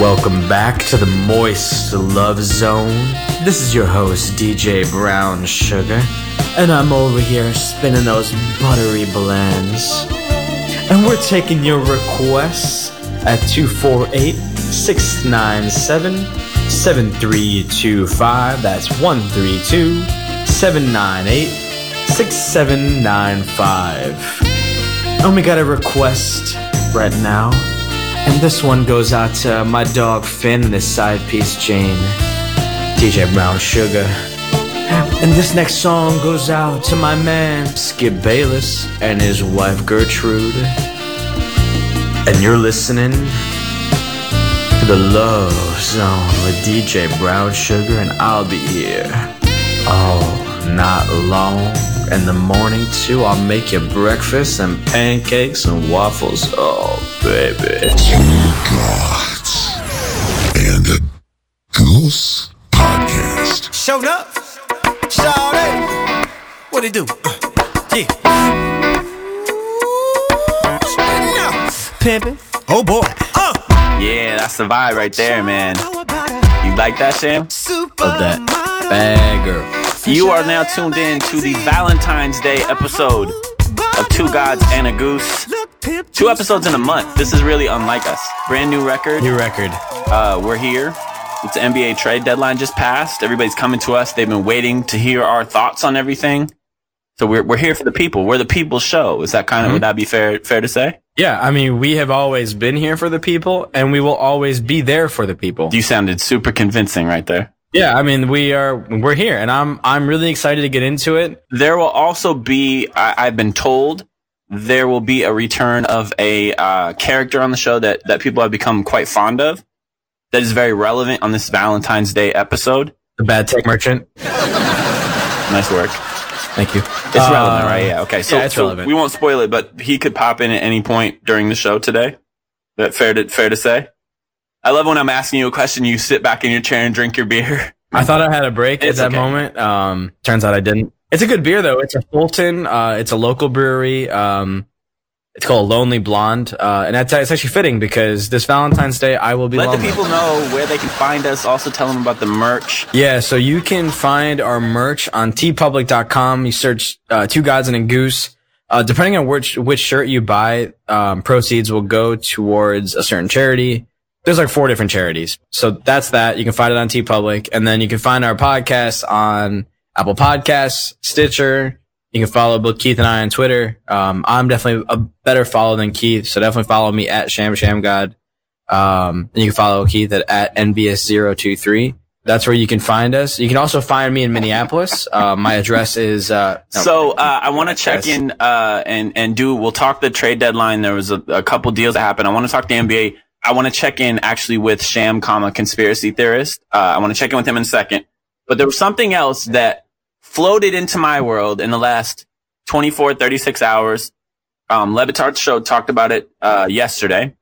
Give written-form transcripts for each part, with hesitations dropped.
welcome back to the Moist Love Zone. This is your host, DJ Brown Sugar, and I'm over here spinning those buttery blends. And we're taking your requests at 248-697-7325. That's 132-798-6795. And we got a request right now. And this one goes out to my dog Finn and his side piece Jane, DJ Brown Sugar. And this next song goes out to my man Skip Bayless and his wife Gertrude. And you're listening to The Love Zone with DJ Brown Sugar, and I'll be here all night long. In the morning too, I'll make you breakfast and pancakes and waffles. Oh, baby. Two Gods and a Goose podcast. Showed up. Shout out. What it do? Yeah. Pimpin'. Oh boy. Yeah, that's the vibe right there, man. You like that, Sam? Love that. Bad girl. You are now tuned in to the Valentine's Day episode of Two Gods and a Goose. 2 episodes in a month. This is really unlike us. Brand new record. New record. We're here. It's the NBA trade deadline just passed. Everybody's coming to us. They've been waiting to hear our thoughts on everything. So we're here for the people. We're the people's show. Is that kind of, would that be fair to say? Yeah, I mean, we have always been here for the people, and we will always be there for the people. You sounded super convincing right there. Yeah, I mean, we're here, and I'm really excited to get into it. There will also be, I've been told, there will be a return of a character on the show that people have become quite fond of, that is very relevant on this Valentine's Day episode. The Bad Tech Merchant. Nice work. Thank you. It's relevant, right? Yeah, okay. So, yeah, it's relevant. We won't spoil it, but he could pop in at any point during the show today. That fair to say? I love when I'm asking you a question, you sit back in your chair and drink your beer. I thought I had a break at that moment. Turns out I didn't. It's a good beer, though. It's a Fulton. It's a local brewery. It's called Lonely Blonde. And it's actually fitting because this Valentine's Day, I will be lonely. Let the people know where they can find us. Also, tell them about the merch. Yeah, so you can find our merch on tpublic.com. You search Two Gods and a Goose. Depending on which shirt you buy, proceeds will go towards a certain charity. There's like 4 different charities. So that's that. You can find it on TeePublic. And then you can find our podcast on Apple Podcasts, Stitcher. You can follow both Keith and I on Twitter. I'm definitely a better follow than Keith. So definitely follow me at ShamShamGod. And you can follow Keith at NBS023. That's where you can find us. You can also find me in Minneapolis. My address is... I want to check in we'll talk the trade deadline. There was a couple deals that happened. I want to talk the NBA. I want to check in actually with Sham, conspiracy theorist. I want to check in with him in a second. But there was something else that floated into my world in the last 24, 36 hours. Levitard's show talked about it yesterday.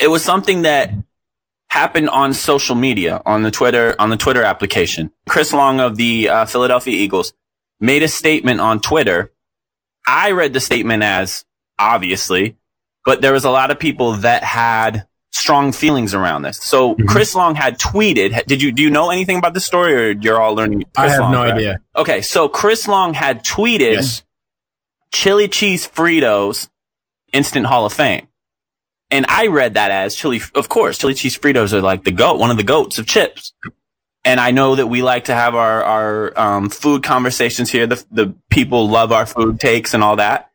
It was something that happened on social media, on the Twitter application. Chris Long of the Philadelphia Eagles made a statement on Twitter. I read the statement as, obviously, but there was a lot of people that had strong feelings around this. So Chris Long had tweeted. Do you know anything about this story, or you're all learning? I have no idea. Okay, so Chris Long had tweeted, yes, Chili Cheese Fritos, Instant Hall of Fame. And I read that as Chili Cheese Fritos are like the goat, one of the goats of chips. And I know that we like to have our food conversations here. The people love our food takes and all that.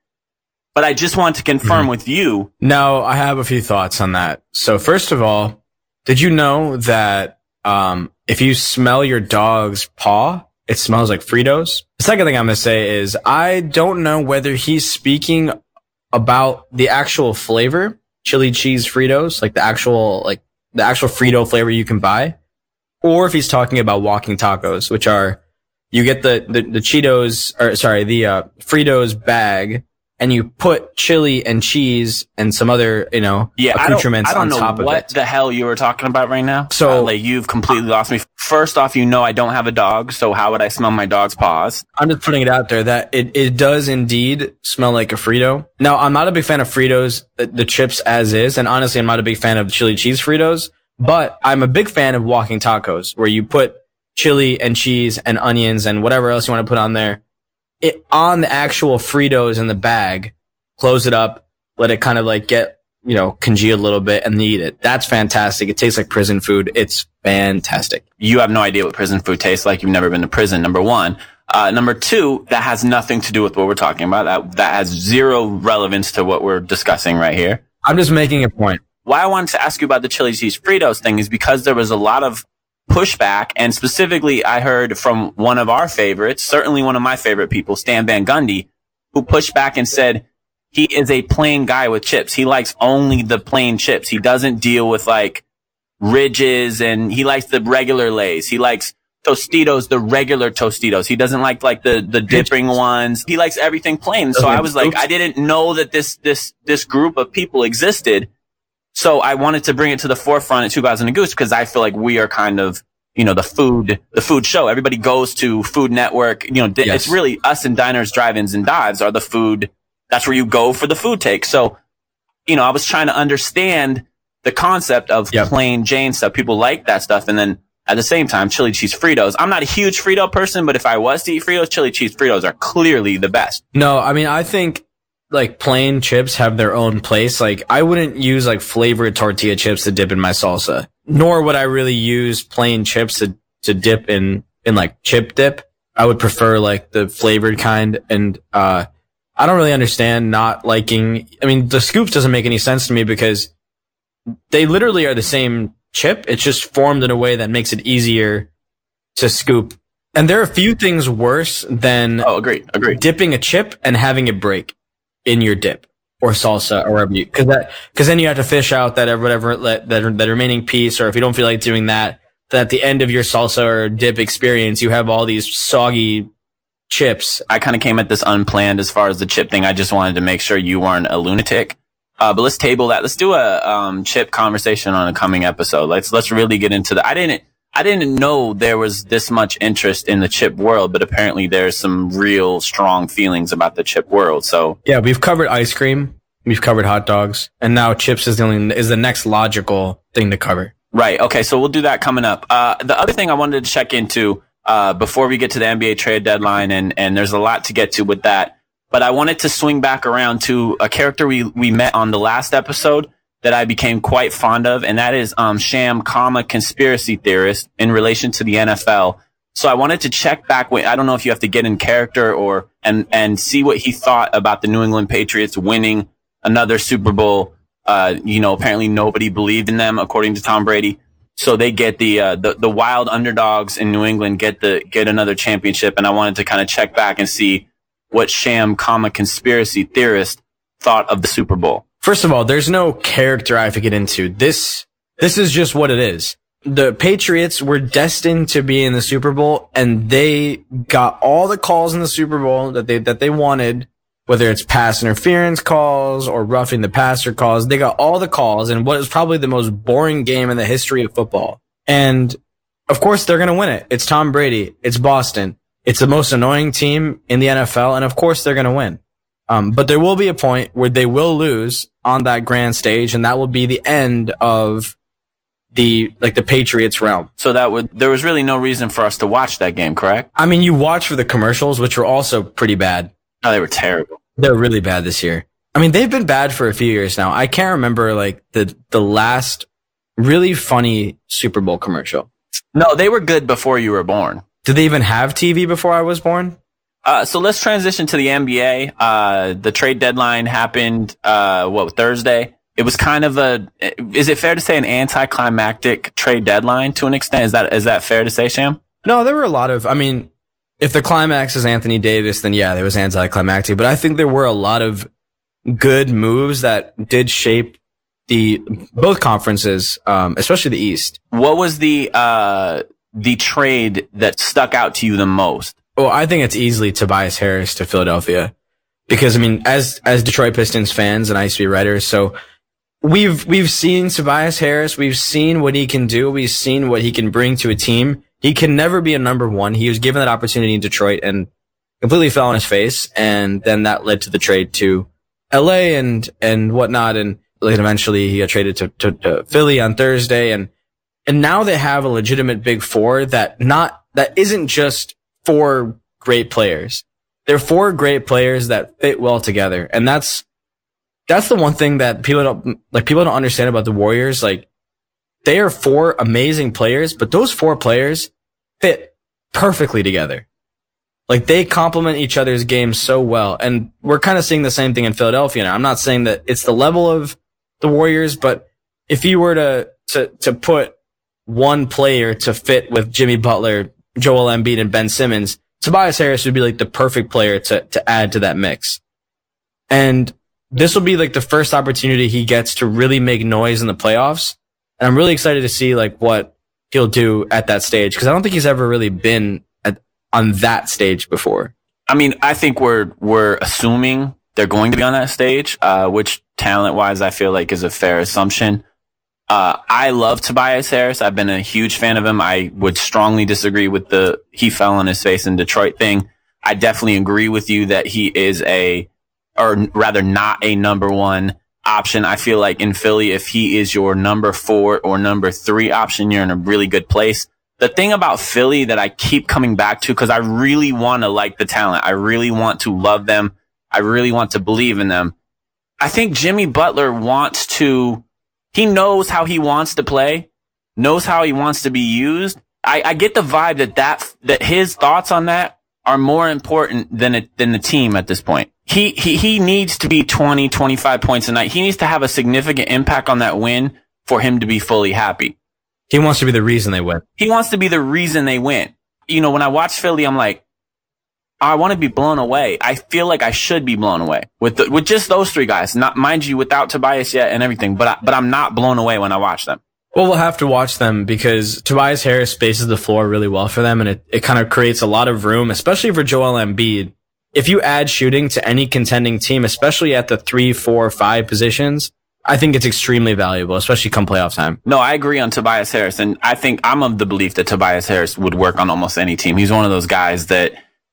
But I just want to confirm with you. No, I have a few thoughts on that. So first of all, did you know that if you smell your dog's paw, it smells like Fritos? The second thing I'm going to say is I don't know whether he's speaking about the actual flavor, chili cheese Fritos, like the actual Frito flavor you can buy, or if he's talking about walking tacos, which are you get the Fritos bag. And you put chili and cheese and some other, accoutrements on top of it. I don't know what the hell you were talking about right now. So you've completely lost me. First off, I don't have a dog, so how would I smell my dog's paws? I'm just putting it out there that it does indeed smell like a Frito. Now, I'm not a big fan of Fritos, the chips as is, and honestly, I'm not a big fan of chili cheese Fritos. But I'm a big fan of walking tacos, where you put chili and cheese and onions and whatever else you want to put on there, it on the actual Fritos in the bag, close it up, let it kind of like get, you know, congealed a little bit, and eat it. That's fantastic. It tastes like prison food. It's fantastic. You have no idea what prison food tastes like. You've never been to prison, number one. Number two, that has nothing to do with what we're talking about. That has zero relevance to what we're discussing right here. I'm just making a point. Why I wanted to ask you about the Chili Cheese Fritos thing is because there was a lot of pushback, and specifically I heard from one of our favorites, certainly one of my favorite people, Stan Van Gundy, who pushed back and said he is a plain guy with chips. He likes only the plain chips. He doesn't deal with like ridges, and he likes the regular Lays. He likes Tostitos, the regular Tostitos. He doesn't like the dipping ones. He likes everything plain. So I was like, I didn't know that this group of people existed. So I wanted to bring it to the forefront at Two Gods and a Goose, because I feel like we are kind of, you know, the food show. Everybody goes to Food Network. You know, yes. It's really us and Diners, Drive-Ins, and Dives are the food. That's where you go for the food take. So, you know, I was trying to understand the concept of plain Jane stuff. People like that stuff. And then at the same time, Chili Cheese Fritos. I'm not a huge Frito person, but if I was to eat Fritos, Chili Cheese Fritos are clearly the best. No, I mean, I think like plain chips have their own place. Like I wouldn't use like flavored tortilla chips to dip in my salsa, nor would I really use plain chips to dip in like chip dip. I would prefer like the flavored kind. And, I don't really understand not liking. I mean, the scoops doesn't make any sense to me because they literally are the same chip. It's just formed in a way that makes it easier to scoop. And there are a few things worse than dipping a chip and having it break in your dip or salsa or whatever, because then you have to fish out that remaining piece. Or if you don't feel like doing that, that at the end of your salsa or dip experience, you have all these soggy chips. I kind of came at this unplanned as far as the chip thing. I just wanted to make sure you weren't a lunatic. But let's table that. Let's do a chip conversation on a coming episode. Let's really get into that. I didn't know there was this much interest in the chip world, but apparently there's some real strong feelings about the chip world. So yeah, we've covered ice cream, we've covered hot dogs, and now chips is the next logical thing to cover. Right. Okay. So we'll do that coming up. The other thing I wanted to check into. Before we get to the NBA trade deadline, and there's a lot to get to with that. But I wanted to swing back around to a character we met on the last episode that I became quite fond of, and that is Sham, conspiracy theorist in relation to the NFL. So I wanted to check back with, I don't know if you have to get in character or and see what he thought about the New England Patriots winning another Super Bowl. You know, apparently nobody believed in them, according to Tom Brady. So they get the wild underdogs in New England get another championship. And I wanted to kind of check back and see what Sham, conspiracy theorist thought of the Super Bowl. First of all, there's no character I have to get into. This is just what it is. The Patriots were destined to be in the Super Bowl, and they got all the calls in the Super Bowl that they wanted, whether it's pass interference calls or roughing the passer calls. They got all the calls in what is probably the most boring game in the history of football. And of course, they're going to win it. It's Tom Brady. It's Boston. It's the most annoying team in the NFL. And of course, they're going to win. But there will be a point where they will lose on that grand stage. And that will be the end of the Patriots realm. So there was really no reason for us to watch that game, correct? I mean, you watch for the commercials, which were also pretty bad. No, they were terrible. They're really bad this year. I mean, they've been bad for a few years now. I can't remember like the last really funny Super Bowl commercial. No, they were good before you were born. Did they even have TV before I was born? So let's transition to the NBA. The trade deadline happened, Thursday? It was kind of is it fair to say an anticlimactic trade deadline to an extent? Is that fair to say, Sham? No, there were a lot of, I mean, if the climax is Anthony Davis, then yeah, there was anticlimactic. But I think there were a lot of good moves that did shape both conferences, especially the East. What was the trade that stuck out to you the most? Well, I think it's easily Tobias Harris to Philadelphia, because I mean, as Detroit Pistons fans and I used to be writers, so we've seen Tobias Harris, we've seen what he can do, we've seen what he can bring to a team. He can never be a number one. He was given that opportunity in Detroit and completely fell on his face. And then that led to the trade to LA and whatnot. And eventually he got traded to Philly on Thursday. And And now they have a legitimate big four that isn't just four great players. They're four great players that fit well together. And that's the one thing that people don't understand about the Warriors. Like, they are four amazing players, but those four players fit perfectly together. Like, they complement each other's games so well. And we're kind of seeing the same thing in Philadelphia now. I'm not saying that it's the level of the Warriors, but if you were to put one player to fit with Jimmy Butler, Joel Embiid, and Ben Simmons, Tobias Harris would be like the perfect player to add to that mix. And this will be like the first opportunity he gets to really make noise in the playoffs. And I'm really excited to see like what he'll do at that stage, because I don't think he's ever really been on that stage before. I mean, I think we're assuming they're going to be on that stage, which talent-wise I feel like is a fair assumption. I love Tobias Harris. I've been a huge fan of him. I would strongly disagree with the he fell on his face in Detroit thing. I definitely agree with you that he is not a number one option. I feel like in Philly, if he is your number four or number three option, you're in a really good place. The thing about Philly that I keep coming back to, because I really want to like the talent. I really want to love them. I really want to believe in them. I think Jimmy Butler he knows how he wants to play, knows how he wants to be used. I get the vibe that his thoughts on that are more important than the team at this point. He needs to be 20, 25 points a night. He needs to have a significant impact on that win for him to be fully happy. He wants to be the reason they win. You know, when I watch Philly, I'm like, I want to be blown away. I feel like I should be blown away with just those three guys. Not, mind you, without Tobias yet and everything, but I'm not blown away when I watch them. Well, we'll have to watch them because Tobias Harris spaces the floor really well for them, and it kind of creates a lot of room, especially for Joel Embiid. If you add shooting to any contending team, especially at the 3, 4, 5 positions, I think it's extremely valuable, especially come playoff time. No, I agree on Tobias Harris. And I think I'm of the belief that Tobias Harris would work on almost any team. He's one of those guys that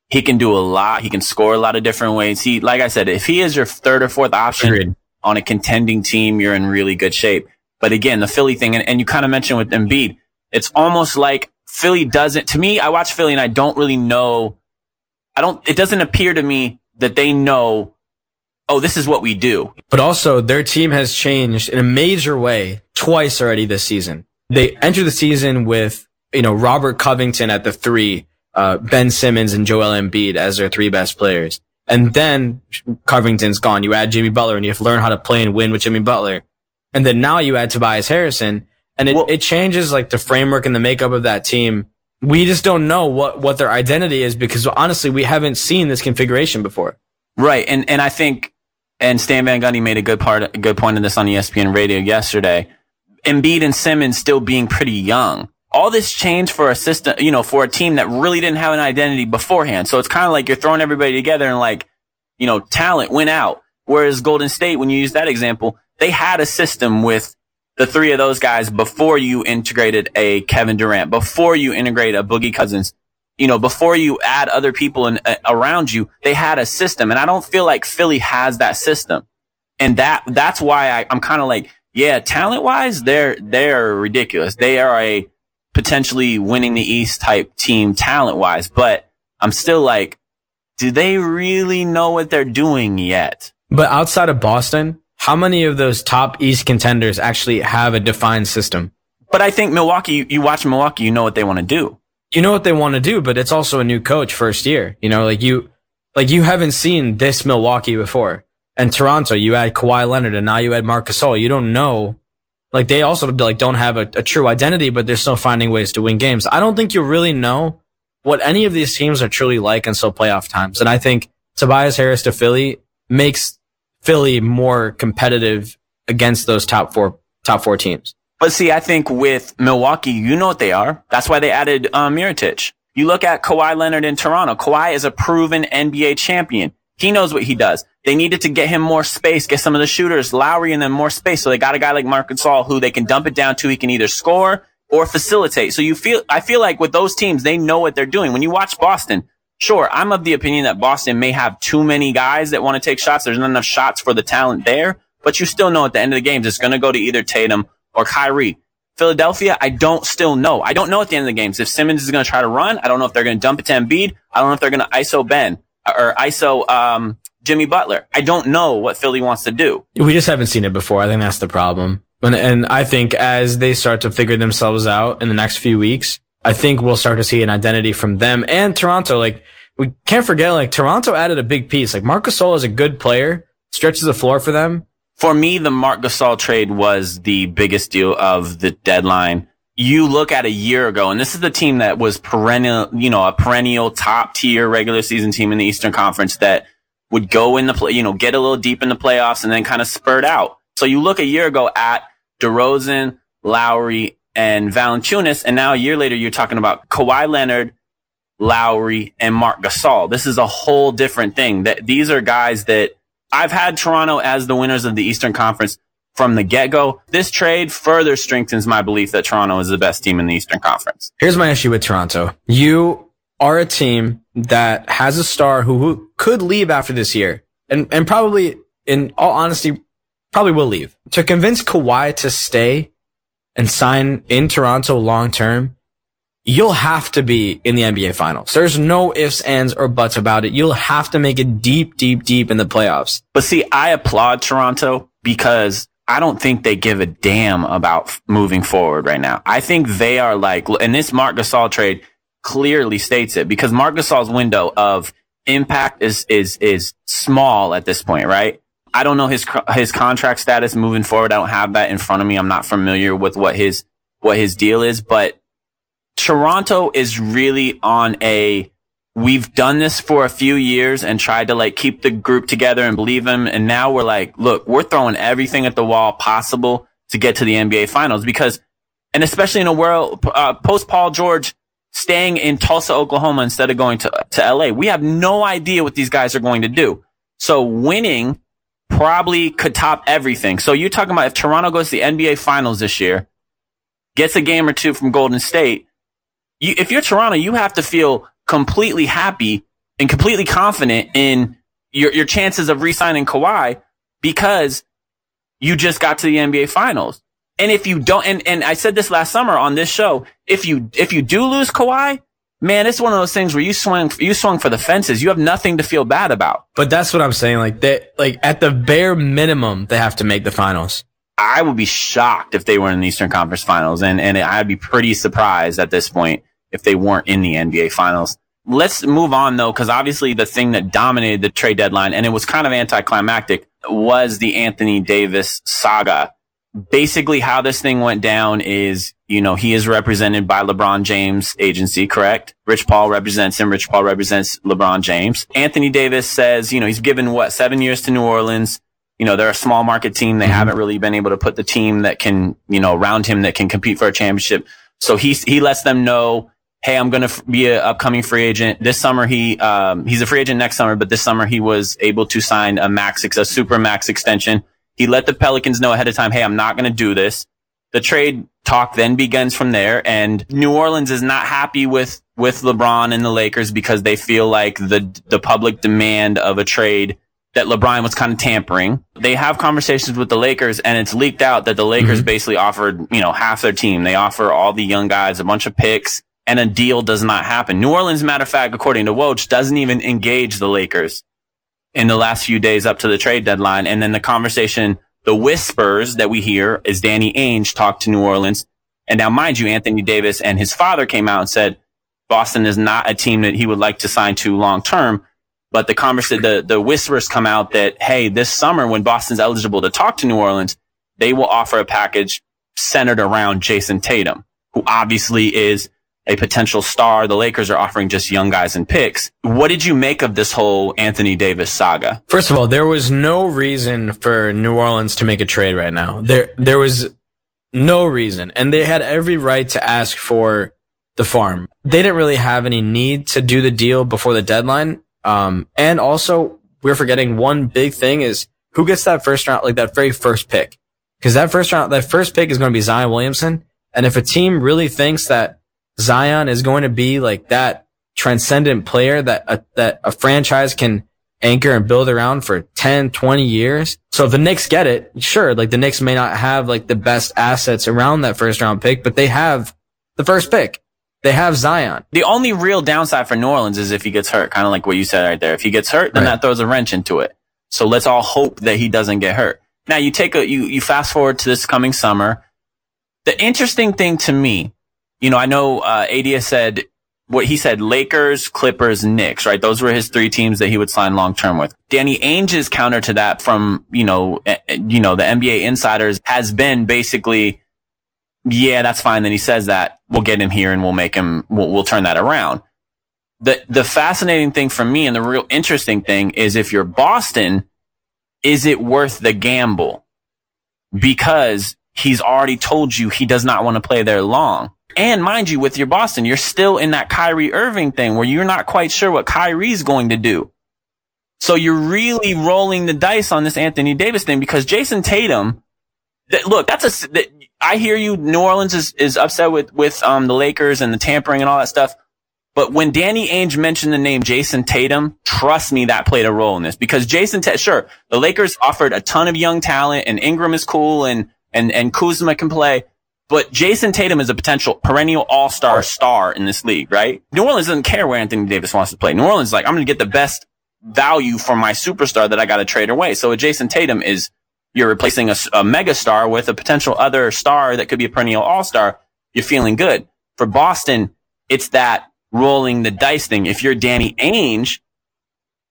he can do a lot. He can score a lot of different ways. He, like I said, if he is your third or fourth option on a contending team, you're in really good shape. But again, the Philly thing, and you kind of mentioned with Embiid, it's almost like Philly doesn't, to me, I watch Philly and I don't really know. It doesn't appear to me that they know, oh, this is what we do. But also, their team has changed in a major way twice already this season. They entered the season with, you know, Robert Covington at the 3, Ben Simmons and Joel Embiid as their 3 best players. And then Covington's gone. You add Jimmy Butler, and you have to learn how to play and win with Jimmy Butler. And then now you add Tobias Harrison, and it changes like the framework and the makeup of that team. We just don't know what their identity is because, honestly, we haven't seen this configuration before. Right, and I think... And Stan Van Gundy made a good point of this on ESPN Radio yesterday. Embiid and Simmons still being pretty young. All this change for a system, you know, for a team that really didn't have an identity beforehand. So it's kind of like you're throwing everybody together and like, you know, talent went out. Whereas Golden State, when you use that example, they had a system with the 3 of those guys before you integrated a Kevin Durant, before you integrate a Boogie Cousins. You know, before you add other people around you, they had a system. And I don't feel like Philly has that system. And that's why I'm kind of like, yeah, talent-wise, they're ridiculous. They are a potentially winning the East type team talent-wise. But I'm still like, do they really know what they're doing yet? But outside of Boston, how many of those top East contenders actually have a defined system? But I think Milwaukee, you watch Milwaukee, you know what they want to do. You know what they want to do, but it's also a new coach first year. You know, like you haven't seen this Milwaukee before. And Toronto, you add Kawhi Leonard and now you add Marc Gasol. You don't know. Like, they also like don't have a true identity, but they're still finding ways to win games. I don't think you really know what any of these teams are truly like until playoff times. And I think Tobias Harris to Philly makes Philly more competitive against those top four teams. But see, I think with Milwaukee, you know what they are. That's why they added Mirotic. You look at Kawhi Leonard in Toronto. Kawhi is a proven NBA champion. He knows what he does. They needed to get him more space, get some of the shooters, Lowry, and then more space. So they got a guy like Marc Gasol who they can dump it down to. He can either score or facilitate. So I feel like with those teams, they know what they're doing. When you watch Boston, sure, I'm of the opinion that Boston may have too many guys that want to take shots. There's not enough shots for the talent there, but you still know at the end of the games, it's going to go to either Tatum or Kyrie. Philadelphia, I don't still know. I don't know at the end of the games if Simmons is going to try to run. I don't know if they're going to dump it to Embiid. I don't know if they're going to ISO Ben or ISO Jimmy Butler. I don't know what Philly wants to do. We just haven't seen it before. I think that's the problem. And I think as they start to figure themselves out in the next few weeks, I think we'll start to see an identity from them and Toronto. Like, we can't forget, like, Toronto added a big piece. Like, Marc Gasol is a good player, stretches the floor for them. For me, the Marc Gasol trade was the biggest deal of the deadline. You look at a year ago, and this is the team that was perennial, you know, a perennial top tier regular season team in the Eastern Conference that would go in the play, you know, get a little deep in the playoffs and then kind of spurt out. So you look a year ago at DeRozan, Lowry, and Valanciunas, and now a year later, you're talking about Kawhi Leonard, Lowry, and Marc Gasol. This is a whole different thing. That these are guys that I've had Toronto as the winners of the Eastern Conference from the get-go. This trade further strengthens my belief that Toronto is the best team in the Eastern Conference. Here's my issue with Toronto. You are a team that has a star who could leave after this year, and probably, in all honesty, probably will leave. To convince Kawhi to stay and sign in Toronto long-term, you'll have to be in the NBA Finals. There's no ifs, ands, or buts about it. You'll have to make it deep, deep, deep in the playoffs. But see, I applaud Toronto because I don't think they give a damn about moving forward right now. I think they are like, and this Marc Gasol trade clearly states it, because Marc Gasol's window of impact is small at this point, right? I don't know his contract status moving forward. I don't have that in front of me. I'm not familiar with what his deal is, but Toronto is really on a, we've done this for a few years and tried to like keep the group together and believe them. And now we're like, look, we're throwing everything at the wall possible to get to the NBA Finals, because, and especially in a world, post Paul George staying in Tulsa, Oklahoma, instead of going to LA, we have no idea what these guys are going to do. So winning probably could top everything. So you're talking about if Toronto goes to the NBA Finals this year, gets a game or two from Golden State, if you're Toronto, you have to feel completely happy and completely confident in your chances of re-signing Kawhi, because you just got to the NBA Finals. And if you don't, and I said this last summer on this show, if you do lose Kawhi, man, it's one of those things where you swung for the fences. You have nothing to feel bad about. But that's what I'm saying. Like, at the bare minimum, they have to make the finals. I would be shocked if they were in the Eastern Conference Finals, and I'd be pretty surprised at this point if they weren't in the NBA Finals. Let's move on, though, because obviously the thing that dominated the trade deadline, and it was kind of anticlimactic, was the Anthony Davis saga. Basically, how this thing went down is, you know, he is represented by LeBron James' agency, correct? Rich Paul represents him. Rich Paul represents LeBron James. Anthony Davis says, you know, he's given, 7 years to New Orleans. You know, they're a small market team. They haven't really been able to put the team that can, you know, around him that can compete for a championship. So he lets them know, hey, I'm going to be an upcoming free agent. This summer, he's a free agent next summer, but this summer he was able to sign a super max extension. He let the Pelicans know ahead of time, hey, I'm not going to do this. The trade talk then begins from there, and New Orleans is not happy with LeBron and the Lakers because they feel like the public demand of a trade that LeBron was kind of tampering. They have conversations with the Lakers, and it's leaked out that the Lakers basically offered, you know, half their team. They offer all the young guys a bunch of picks, and a deal does not happen. New Orleans, matter of fact, according to Woj, doesn't even engage the Lakers in the last few days up to the trade deadline. And then the conversation, the whispers that we hear, is Danny Ainge talked to New Orleans. And now, mind you, Anthony Davis and his father came out and said Boston is not a team that he would like to sign to long term. But the whispers come out that, hey, this summer when Boston's eligible to talk to New Orleans, they will offer a package centered around Jason Tatum, who obviously is a potential star. The Lakers are offering just young guys and picks. What did you make of this whole Anthony Davis saga? First of all, there was no reason for New Orleans to make a trade right now. There was no reason. And they had every right to ask for the farm. They didn't really have any need to do the deal before the deadline. And also, we're forgetting one big thing is who gets that first round, like that very first pick. Because that first pick is going to be Zion Williamson. And if a team really thinks that Zion is going to be like that transcendent player that a franchise can anchor and build around for 10, 20 years. So if the Knicks get it, sure, like the Knicks may not have like the best assets around that first round pick, but they have the first pick. They have Zion. The only real downside for New Orleans is if he gets hurt, kind of like what you said right there. If he gets hurt, then that throws a wrench into it. So let's all hope that he doesn't get hurt. Now you take a, you fast forward to this coming summer. The interesting thing to me, you know, I know, AD said what he said, Lakers, Clippers, Knicks, right? Those were his three teams that he would sign long term with. Danny Ainge's counter to that from, you know, the NBA insiders has been basically, yeah, that's fine. Then he says that we'll get him here and we'll make him, we'll turn that around. The fascinating thing for me and the real interesting thing is if you're Boston, is it worth the gamble? Because he's already told you he does not want to play there long. And mind you, with your Boston, you're still in that Kyrie Irving thing where you're not quite sure what Kyrie's going to do. So you're really rolling the dice on this Anthony Davis thing because Jason Tatum, look, that's a, I hear you. New Orleans is upset with the Lakers and the tampering and all that stuff. But when Danny Ainge mentioned the name Jason Tatum, trust me, that played a role in this because sure, the Lakers offered a ton of young talent and Ingram is cool and Kuzma can play. But Jason Tatum is a potential perennial all-star star in this league, right? New Orleans doesn't care where Anthony Davis wants to play. New Orleans is like, I'm going to get the best value for my superstar that I got to trade away. So a Jason Tatum is, you're replacing a mega star with a potential other star that could be a perennial all-star. You're feeling good. For Boston, it's that rolling the dice thing. If you're Danny Ainge,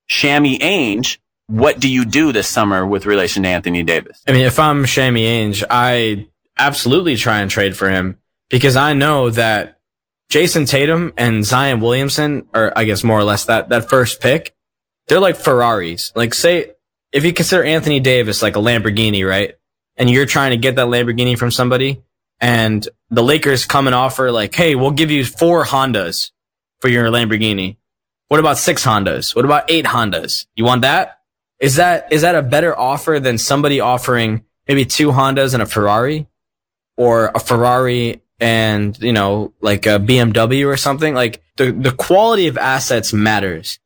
Shammy Ainge, what do you do this summer with relation to Anthony Davis? I mean, if I'm Shammy Ainge, I absolutely try and trade for him because I know that Jason Tatum and Zion Williamson, or I guess more or less that first pick, they're like Ferraris. Like say, if you consider Anthony Davis like a Lamborghini, right? And you're trying to get that Lamborghini from somebody and the Lakers come and offer like, hey, we'll give you 4 Hondas for your Lamborghini. What about 6 Hondas? What about 8 Hondas? You want that? Is that a better offer than somebody offering maybe 2 Hondas and a Ferrari? Or a Ferrari and, you know, like a BMW or something. Like the quality of assets matters.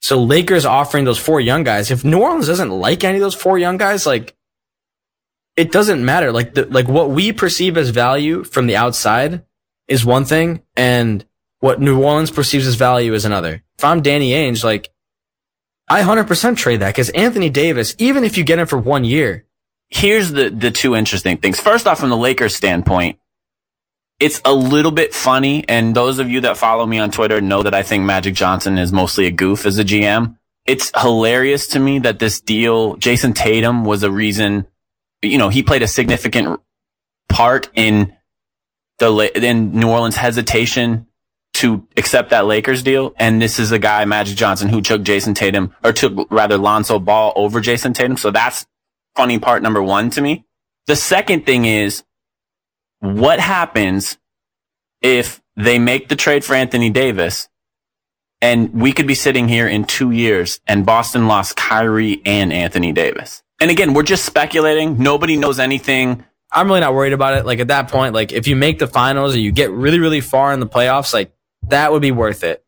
So Lakers offering those 4 young guys. If New Orleans doesn't like any of those 4 young guys, like it doesn't matter. Like what we perceive as value from the outside is one thing and what New Orleans perceives as value is another. If I'm Danny Ainge, like I 100% trade that because Anthony Davis, even if you get him for 1 year, here's the two interesting things. First off, from the Lakers standpoint, it's a little bit funny. And those of you that follow me on Twitter know that I think Magic Johnson is mostly a goof as a GM. It's hilarious to me that this deal, Jason Tatum was a reason, you know, he played a significant part in New Orleans' hesitation to accept that Lakers deal. And this is a guy, Magic Johnson, who took Lonzo Ball over Jason Tatum. So that's funny part number one to me. The second thing is what happens if they make the trade for Anthony Davis and we could be sitting here in 2 years and Boston lost Kyrie and Anthony Davis. And again, we're just speculating. Nobody knows anything. I'm really not worried about it. Like at that point, like if you make the finals or you get really, really far in the playoffs, like that would be worth it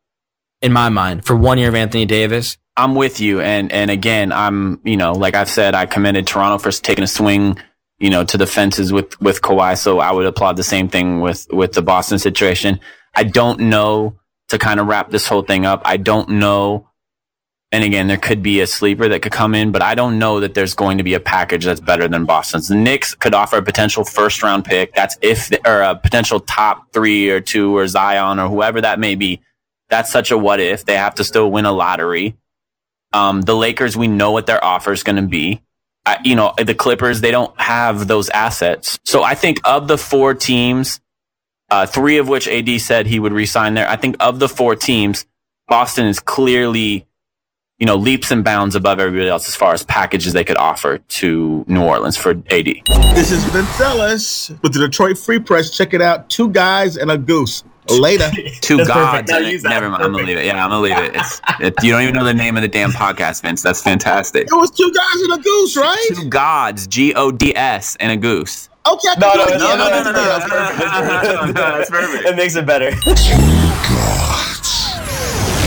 in my mind for 1 year of Anthony Davis. I'm with you. And again, I'm, you know, like I've said, I commended Toronto for taking a swing, you know, to the fences with Kawhi. So I would applaud the same thing with the Boston situation. I don't know, to kind of wrap this whole thing up. I don't know. And again, there could be a sleeper that could come in, but I don't know that there's going to be a package that's better than Boston's. The Knicks could offer a potential first round pick. That's if, or a potential top 3 or 2 or Zion or whoever that may be. That's such a what if. They have to still win a lottery. The Lakers, we know what their offer is going to be. You know, the Clippers, they don't have those assets. So I think of the 4 teams, 3 of which AD said he would resign there. I think of the 4 teams, Boston is clearly, you know, leaps and bounds above everybody else as far as packages they could offer to New Orleans for AD. This is Ben Ellis with the Detroit Free Press. Check it out. 2 Guys and a Goose. Later. Two Gods. Never mind. I'm going to leave it. Yeah, I'm going to leave it. You don't even know the name of the damn podcast, Vince. That's fantastic. It was 2 Guys and a Goose, right? 2 Gods, G-O-D-S, and a Goose. Okay. No. That's perfect. It makes it better. 2 Gods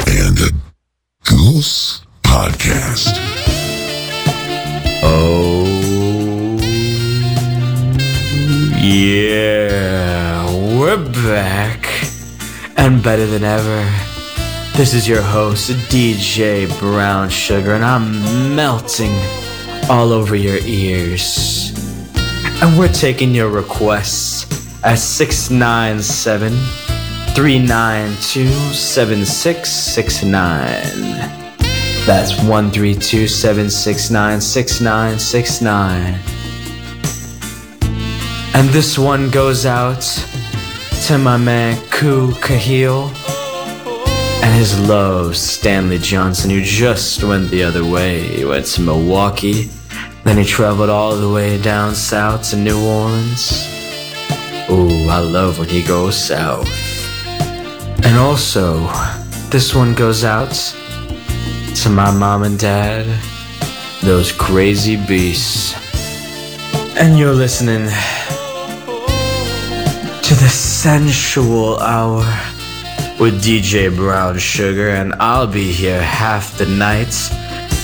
and a Goose podcast. podcast. Oh, yeah, we're back and better than ever. This is your host, DJ Brown Sugar, and I'm melting all over your ears. And we're taking your requests at 697-392-7669. That's 132-769-6969. And this one goes out to my man Koo Cahill and his love, Stanley Johnson, who just went the other way. He went to Milwaukee, then he traveled all the way down south to New Orleans. Ooh, I love when he goes south. And also, this one goes out to my mom and dad, those crazy beasts. And you're listening to the Sensual Hour with DJ Brown Sugar, and I'll be here half the night.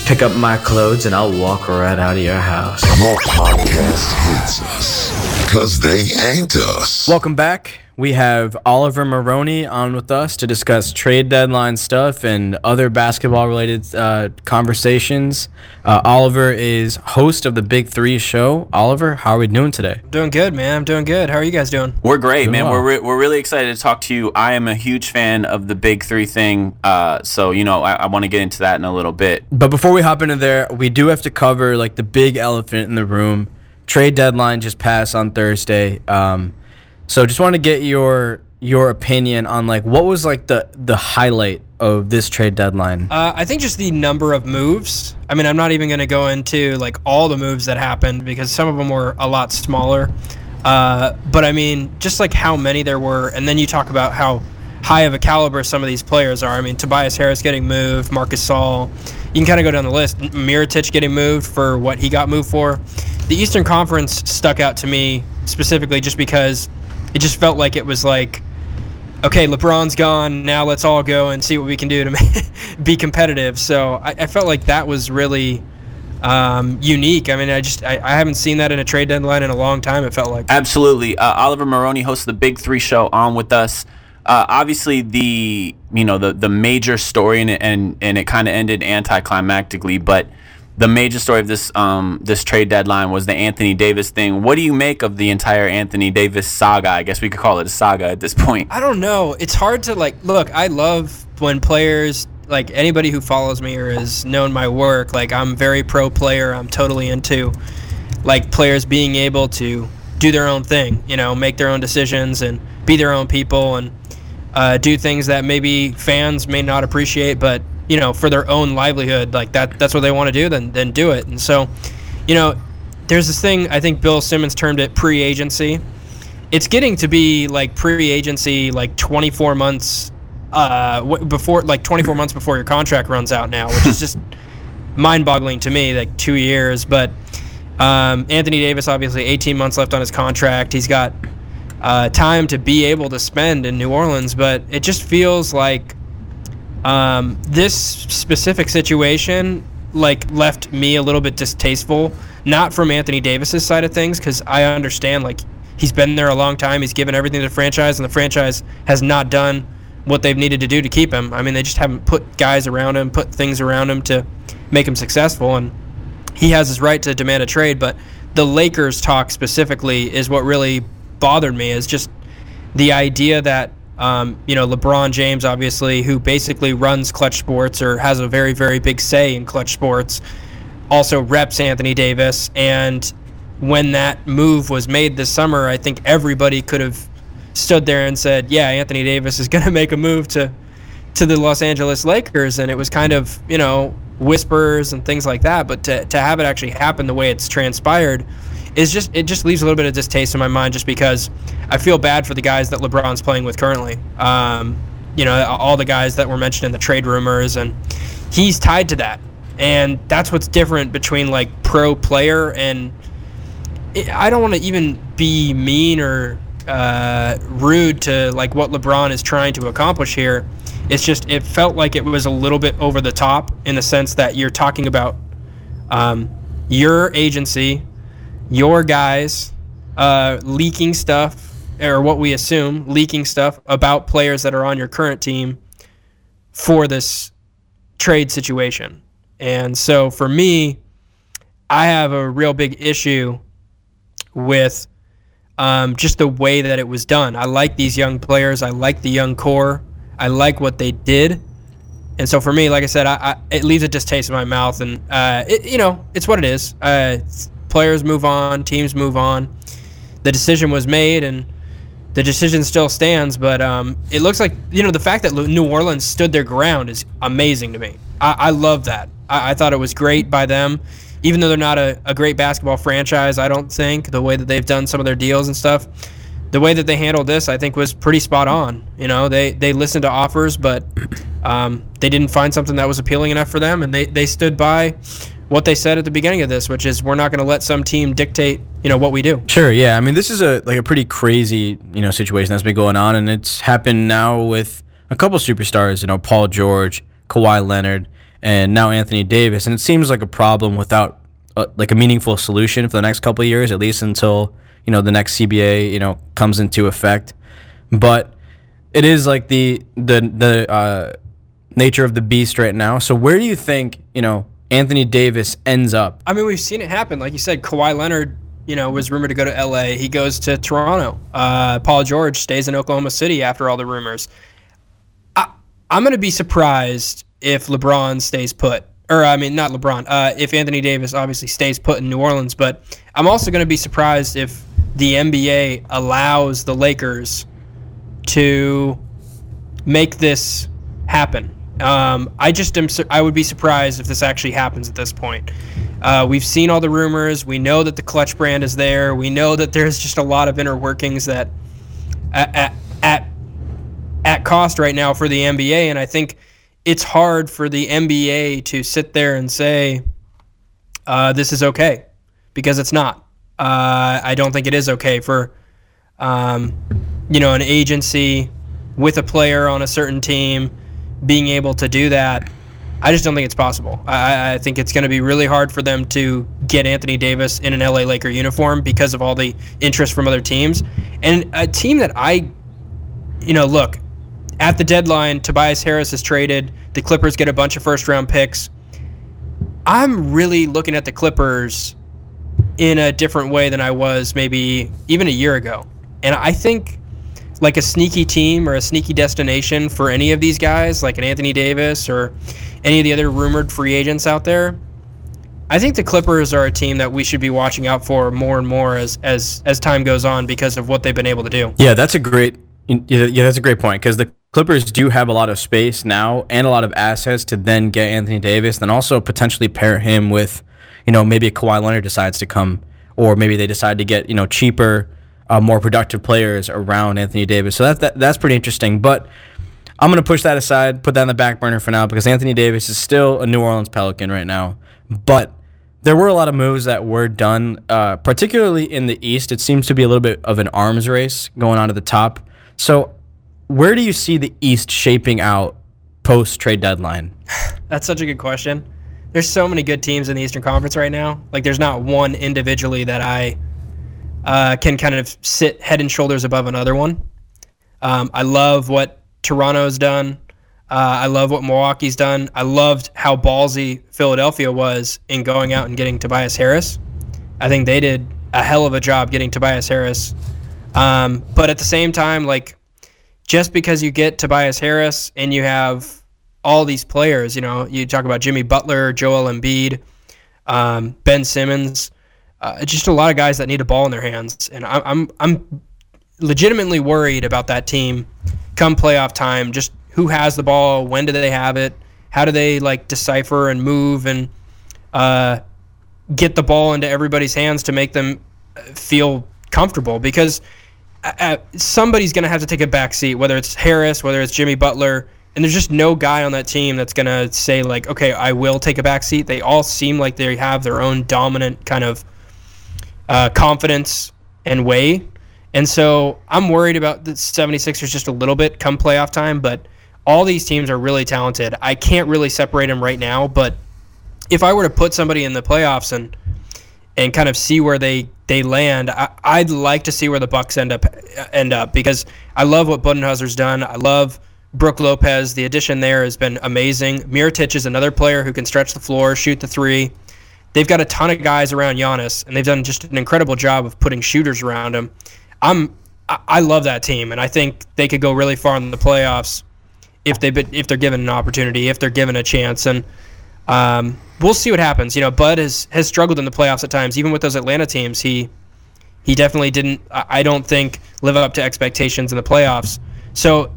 Pick up my clothes and I'll walk right out of your house. More podcast hates us because they ain't us. Welcome back. We have Oliver Maroney on with us to discuss trade deadline stuff and other basketball-related conversations. Oliver is host of the Big Three Show. Oliver, how are we doing today? Doing good, man. I'm doing good. How are you guys doing? We're great, doing man. Well. We're really excited to talk to you. I am a huge fan of the Big Three thing, so you know I want to get into that in a little bit. But before we hop into there, we do have to cover like the big elephant in the room. Trade deadline just passed on Thursday. So just want to get your opinion on like what was like the highlight of this trade deadline. I think just the number of moves. I mean, I'm not even going to go into like all the moves that happened because some of them were a lot smaller. But I mean, just like how many there were, and then you talk about how high of a caliber some of these players are. I mean, Tobias Harris getting moved, Marc Gasol. You can kind of go down the list. Mirotic getting moved for what he got moved for. The Eastern Conference stuck out to me specifically just because it just felt like it was like, okay, LeBron's gone. Now let's all go and see what we can do to be competitive. So I felt like that was really unique. I mean, I haven't seen that in a trade deadline in a long time, it felt like. Absolutely. Oliver Maroney hosts the Big Three Show on with us. Obviously, the major story, and it kind of ended anticlimactically, but the major story of this trade deadline was the Anthony Davis thing. What do you make of the entire Anthony Davis saga? I guess we could call it a saga at this point. I don't know. It's hard to like look. I love when players like anybody who follows me or has known my work. Like I'm very pro player. I'm totally into like players being able to do their own thing. You know, make their own decisions and be their own people and do things that maybe fans may not appreciate, but you know, for their own livelihood, like that's what they want to do, then do it. And so, you know, there's this thing, I think Bill Simmons termed it pre-agency. It's getting to be like pre-agency, like 24 months before, like 24 months before your contract runs out now, which is just mind-boggling to me, like 2 years. But Anthony Davis, obviously 18 months left on his contract. He's got time to be able to spend in New Orleans, but it just feels like this specific situation like left me a little bit distasteful, not from Anthony Davis's side of things, because I understand like he's been there a long time, he's given everything to the franchise, and the franchise has not done what they've needed to do to keep him. I mean, they just haven't put guys around him, put things around him to make him successful, and he has his right to demand a trade. But the Lakers talk specifically is what really bothered me, is just the idea that you know, LeBron James, obviously, who basically runs Clutch Sports or has a very, very big say in Clutch Sports, also reps Anthony Davis. And when that move was made this summer, I think everybody could have stood there and said, yeah, Anthony Davis is going to make a move to the Los Angeles Lakers. And it was kind of, you know, whispers and things like that. But to have it actually happen the way it's transpired is just, it just leaves a little bit of distaste in my mind, just because I feel bad for the guys that LeBron's playing with currently. You know, all the guys that were mentioned in the trade rumors, and he's tied to that. And that's what's different between like pro player and I don't want to even be mean or rude to like what LeBron is trying to accomplish here. It's just, it felt like it was a little bit over the top in the sense that you're talking about your agency, your guys leaking stuff, or what we assume, leaking stuff about players that are on your current team for this trade situation. And so for me, I have a real big issue with just the way that it was done. I like these young players. I like the young core. I like what they did. And so for me, like I said, it leaves a distaste in my mouth. And, it's what it is. Players move on. Teams move on. The decision was made, and the decision still stands. But it looks like, the fact that New Orleans stood their ground is amazing to me. I love that. I thought it was great by them. Even though they're not a great basketball franchise, I don't think, the way that they've done some of their deals and stuff, the way that they handled this, I think, was pretty spot on. They listened to offers, but they didn't find something that was appealing enough for them, and they stood by what they said at the beginning of this, which is we're not going to let some team dictate, what we do. Sure, yeah. I mean, this is a pretty crazy, situation that's been going on, and it's happened now with a couple superstars, Paul George, Kawhi Leonard, and now Anthony Davis, and it seems like a problem without a meaningful solution for the next couple of years, at least until the next CBA comes into effect. But it is like the nature of the beast right now. So where do you think Anthony Davis ends up? I mean, we've seen it happen. Like you said, Kawhi Leonard was rumored to go to LA. He goes to Toronto. Paul George stays in Oklahoma City after all the rumors. I'm going to be surprised if LeBron stays put, if Anthony Davis obviously stays put in New Orleans. But I'm also going to be surprised if the NBA allows the Lakers to make this happen. I would be surprised if this actually happens at this point. We've seen all the rumors. We know that the Clutch brand is there. We know that there's just a lot of inner workings that at cost right now for the NBA, and I think it's hard for the NBA to sit there and say this is okay, because it's not. I don't think it is okay for an agency with a player on a certain team being able to do that. I just don't think it's possible. I think it's going to be really hard for them to get Anthony Davis in an LA Laker uniform because of all the interest from other teams. And a team that look, at the deadline, Tobias Harris is traded. The Clippers get a bunch of first-round picks. I'm really looking at the Clippers in a different way than I was maybe even a year ago. And I think like a sneaky team or a sneaky destination for any of these guys, like an Anthony Davis or any of the other rumored free agents out there, I think the Clippers are a team that we should be watching out for more and more as time goes on because of what they've been able to do. Yeah, that's a great point, because the Clippers do have a lot of space now and a lot of assets to then get Anthony Davis, then also potentially pair him with, maybe Kawhi Leonard decides to come, or maybe they decide to get, cheaper, more productive players around Anthony Davis. So that's pretty interesting. But I'm going to push that aside, put that on the back burner for now, because Anthony Davis is still a New Orleans Pelican right now. But there were a lot of moves that were done, particularly in the East. It seems to be a little bit of an arms race going on at the top. So where do you see the East shaping out post-trade deadline? That's such a good question. There's so many good teams in the Eastern Conference right now. Like, there's not one individually that I can kind of sit head and shoulders above another one. I love what Toronto's done. I love what Milwaukee's done. I loved how ballsy Philadelphia was in going out and getting Tobias Harris. I think they did a hell of a job getting Tobias Harris. But at the same time, like, just because you get Tobias Harris and you have all these players, you talk about Jimmy Butler, Joel Embiid, Ben Simmons, just a lot of guys that need a ball in their hands, and I'm legitimately worried about that team come playoff time. Just who has the ball? When do they have it? How do they decipher and move and get the ball into everybody's hands to make them feel comfortable? Because somebody's going to have to take a back seat, whether it's Harris, whether it's Jimmy Butler, and there's just no guy on that team that's going to say, okay, I will take a back seat. They all seem like they have their own dominant kind of confidence and way. And so I'm worried about the 76ers just a little bit come playoff time, but all these teams are really talented. I can't really separate them right now, but if I were to put somebody in the playoffs and kind of see where they land, I'd like to see where the Bucks end up because I love what Budenholzer's done. I love Brooke Lopez. The addition there has been amazing. Mirotic is another player who can stretch the floor, shoot the three. They've got a ton of guys around Giannis, and they've done just an incredible job of putting shooters around him. I love that team, and I think they could go really far in the playoffs if they're given an opportunity, if they're given a chance, and we'll see what happens. You know, Bud has struggled in the playoffs at times, even with those Atlanta teams. He definitely didn't, I don't think, live up to expectations in the playoffs. So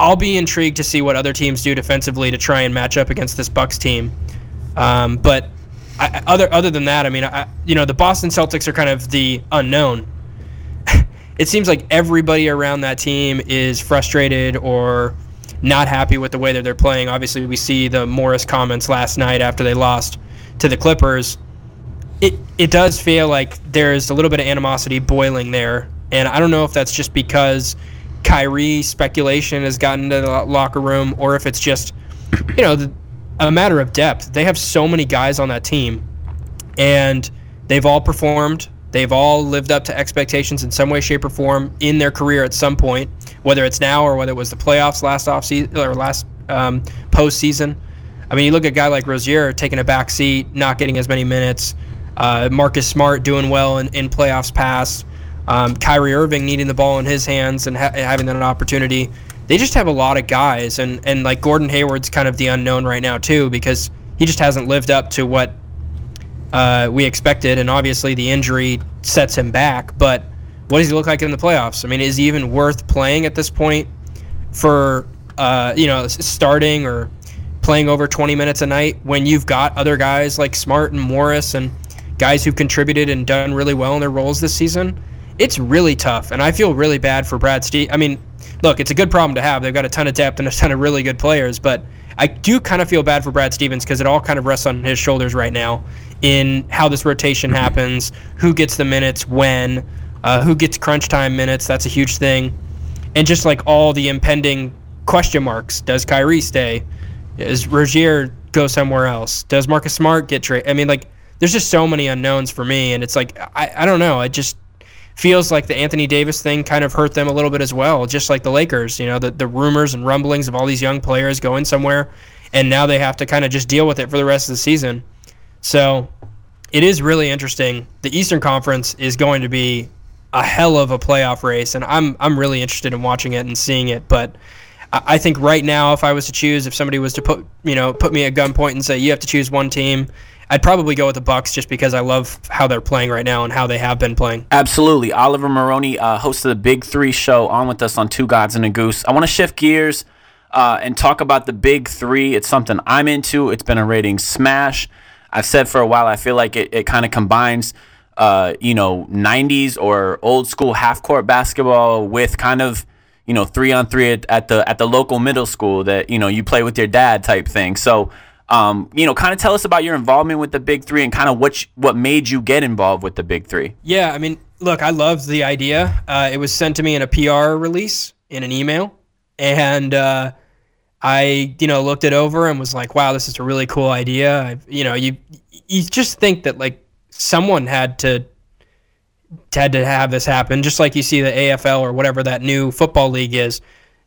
I'll be intrigued to see what other teams do defensively to try and match up against this Bucks team. But other than that, I mean, you know, the Boston Celtics are kind of the unknown. It seems like everybody around that team is frustrated or not happy with the way that they're playing. Obviously, we see the Morris comments last night after they lost to the Clippers. It does feel like there's a little bit of animosity boiling there, and I don't know if that's just because Kyrie speculation has gotten to the locker room or if it's just, you know, a matter of depth. They have so many guys on that team, and they've all performed. They've all lived up to expectations in some way, shape, or form in their career at some point, whether it's now or whether it was the playoffs last postseason. I mean, you look at a guy like Rozier taking a back seat, not getting as many minutes, Marcus Smart doing well in playoffs past, Kyrie Irving needing the ball in his hands and having that an opportunity. They just have a lot of guys, and like Gordon Hayward's kind of the unknown right now too because he just hasn't lived up to what we expected, and obviously the injury sets him back, but what does he look like in the playoffs? I mean, is he even worth playing at this point for, you know, starting or playing over 20 minutes a night when you've got other guys like Smart and Morris and guys who've contributed and done really well in their roles this season? It's really tough, and I feel really bad for Brad Stevens. I mean, look, it's a good problem to have. They've got a ton of depth and a ton of really good players, but I do kind of feel bad for Brad Stevens because it all kind of rests on his shoulders right now in how this rotation happens, who gets the minutes when, who gets crunch time minutes. That's a huge thing. And just like all the impending question marks, does Kyrie stay? Does Rozier go somewhere else? Does Marcus Smart get traded? I mean, like, there's just so many unknowns for me, and it's like, I don't know. It just feels like the Anthony Davis thing kind of hurt them a little bit as well, just like the Lakers. You know, the rumors and rumblings of all these young players going somewhere, and now they have to kind of just deal with it for the rest of the season. So it is really interesting. The Eastern Conference is going to be a hell of a playoff race, and I'm really interested in watching it and seeing it. But I think right now, if I was to choose, if somebody was to put me at gunpoint and say you have to choose one team, I'd probably go with the Bucks just because I love how they're playing right now and how they have been playing. Absolutely. Oliver Maroney, host of the Big Three Show, on with us on Two Gods and a Goose. I want to shift gears and talk about the Big Three. It's something I'm into. It's been a rating smash. I've said for a while I feel like it kind of combines, you know, 90s or old school half-court basketball with kind of, you know, 3-on-3 at the local middle school that, you know, you play with your dad type thing. So, you know, kind of tell us about your involvement with the Big Three and kind of what made you get involved with the Big Three. Yeah, I mean, look, I loved the idea. It was sent to me in a PR release, in an email, and I, you know, looked it over and was like, wow, this is a really cool idea. You know, you just think that, like, someone had to have this happen, just like you see the AFL or whatever that new football league is.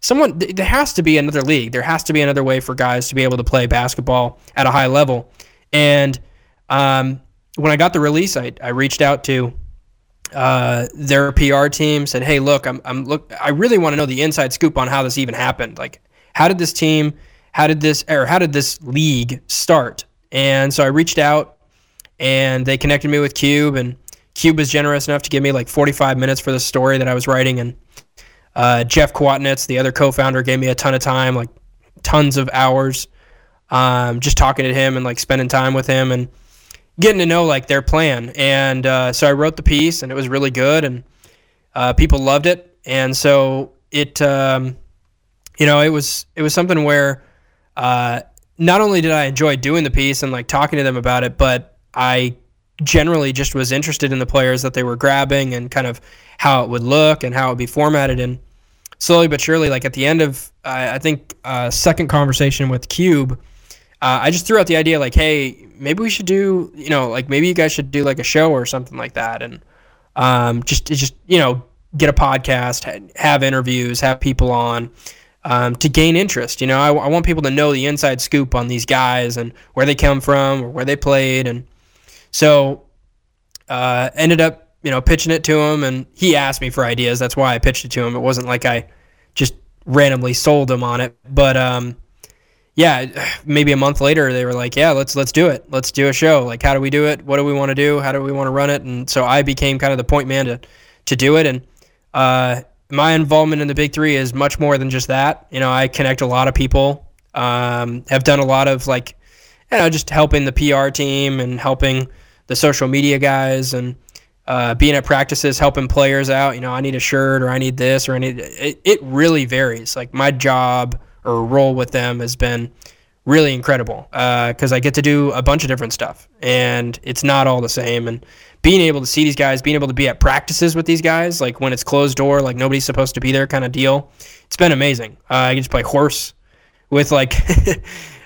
There has to be another league. There has to be another way for guys to be able to play basketball at a high level. And when I got the release, I reached out to their PR team, said, hey, look, I really want to know the inside scoop on how this even happened. Like, how did this league start? And so I reached out, and they connected me with Cube, and Cube was generous enough to give me like 45 minutes for the story that I was writing, and Jeff Kwatnitz, the other co-founder, gave me a ton of time, like tons of hours, just talking to him and like spending time with him and getting to know like their plan. And so I wrote the piece, and it was really good, and people loved it. And so it, you know, it was something where not only did I enjoy doing the piece and like talking to them about it, but I generally just was interested in the players that they were grabbing and kind of how it would look and how it would be formatted. And slowly but surely, like at the end of, I think, second conversation with Cube, I just threw out the idea like, hey, maybe we should do, you know, like maybe you guys should do like a show or something like that. And just, you know, get a podcast, have interviews, have people on to gain interest. You know, I want people to know the inside scoop on these guys and where they come from or where they played. And so ended up, you know, pitching it to him, and he asked me for ideas. That's why I pitched it to him. It wasn't like I just randomly sold him on it. But yeah, maybe a month later they were like, "Yeah, let's do it. Let's do a show. Like, how do we do it? What do we want to do? How do we want to run it?" And so I became kind of the point man to do it. And my involvement in the Big Three is much more than just that. You know, I connect a lot of people. Have done a lot of like, you know, just helping the PR team and helping the social media guys and. Being at practices, helping players out, you know, I need a shirt or I need this or I need it really varies. Like my job or role with them has been really incredible because I get to do a bunch of different stuff and it's not all the same. And being able to see these guys, being able to be at practices with these guys, like when it's closed door, like nobody's supposed to be there kind of deal, it's been amazing. I can just play horse with like